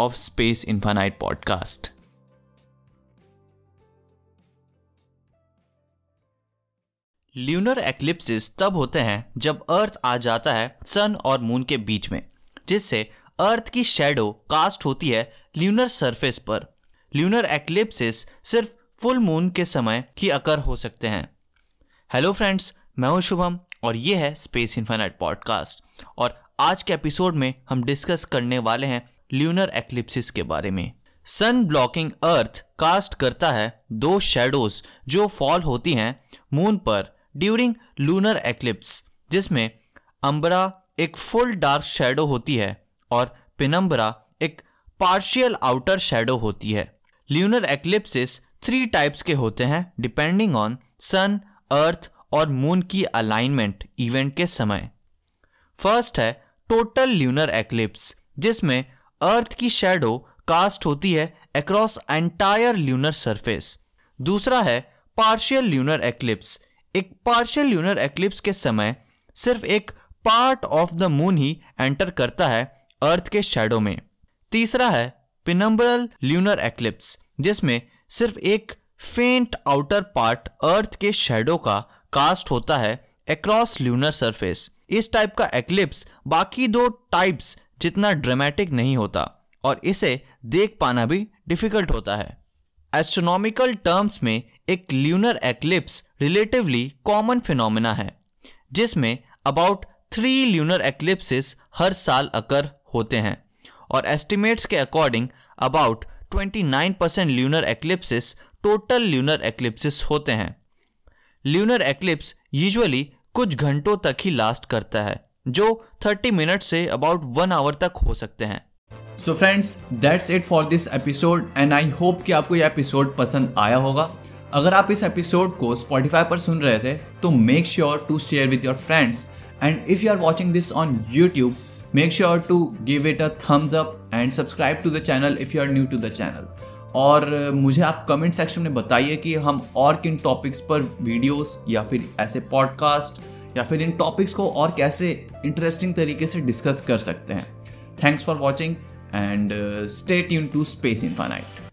Of space infinite podcast. Lunar eclipses तब होते हैं जब अर्थ आ जाता है सन और मून के बीच में, जिससे अर्थ की शैडो कास्ट होती है ल्यूनर सरफेस पर। ल्यूनर एक्लिप्सिस सिर्फ फुल मून के समय ही अकर हो सकते हैं। हेलो फ्रेंड्स, मैं हूं शुभम और ये है स्पेस इन्फिनाइट पॉडकास्ट, और आज के एपिसोड में हम डिस्कस करने वाले हैं ल्यूनर एक्लिप्सिस के बारे में। सन ब्लॉकिंग अर्थ कास्ट करता है दो शैडोज जो फॉल होती हैं मून पर ड्यूरिंग लूनर एक्लिप्स, जिसमें अम्बरा एक फुल डार्क शैडो होती है और पिनम्बरा एक पार्शियल आउटर शैडो होती है। ल्यूनर एक्लिप्सिस 3 टाइप्स के होते हैं डिपेंडिंग ऑन सन, अर्थ और मून की अलाइनमेंट इवेंट के समय। फर्स्ट है टोटल ल्यूनर एक्लिप्स, जिसमें अर्थ की शैडो कास्ट होती है अक्रॉस एंटायर ल्यूनर सरफेस। दूसरा है पार्शियल ल्यूनर एक्लिप्स। एक पार्शियल ल्यूनर एक्लिप्स के समय सिर्फ एक पार्ट ऑफ द मून ही एंटर करता है अर्थ के शैडो में। तीसरा है पिनम्बरल ल्यूनर एक्लिप्स, जिसमें सिर्फ एक फेंट आउटर पार्ट अर्थ के शैडो का कास्ट होता है अक्रॉस ल्यूनर सरफेस। इस टाइप का एक्लिप्स बाकी 2 टाइप्स जितना ड्रामेटिक नहीं होता और इसे देख पाना भी डिफिकल्ट होता है। एस्ट्रोनॉमिकल टर्म्स में एक lunar eclipse relatively common phenomena है, जिसमें अबाउट 3 ल्यूनर एक्लिप्सिस हर साल अकर होते हैं, और एस्टिमेट्स के according about 29% lunar eclipses total lunar eclipses होते हैं। ल्यूनर एक्लिप्स यूजुअली कुछ घंटों तक ही लास्ट करता है, जो 30 मिनट से अबाउट 1 आवर तक हो सकते हैं। So friends, that's it for this episode and I hope कि आपको यह एपिसोड पसंद आया होगा। अगर आप इस एपिसोड को स्पॉटिफाई पर सुन रहे थे तो make sure to share with your friends, and if you are watching this on YouTube, make sure to give it a thumbs up and subscribe to the channel if you are new to the channel. और मुझे आप comment section में बताइए कि हम और किन topics पर वीडियोस या फिर ऐसे पॉडकास्ट या फिर इन टॉपिक्स को और कैसे इंटरेस्टिंग तरीके से डिस्कस कर सकते हैं। Thanks for watching and stay tuned to Space infinite.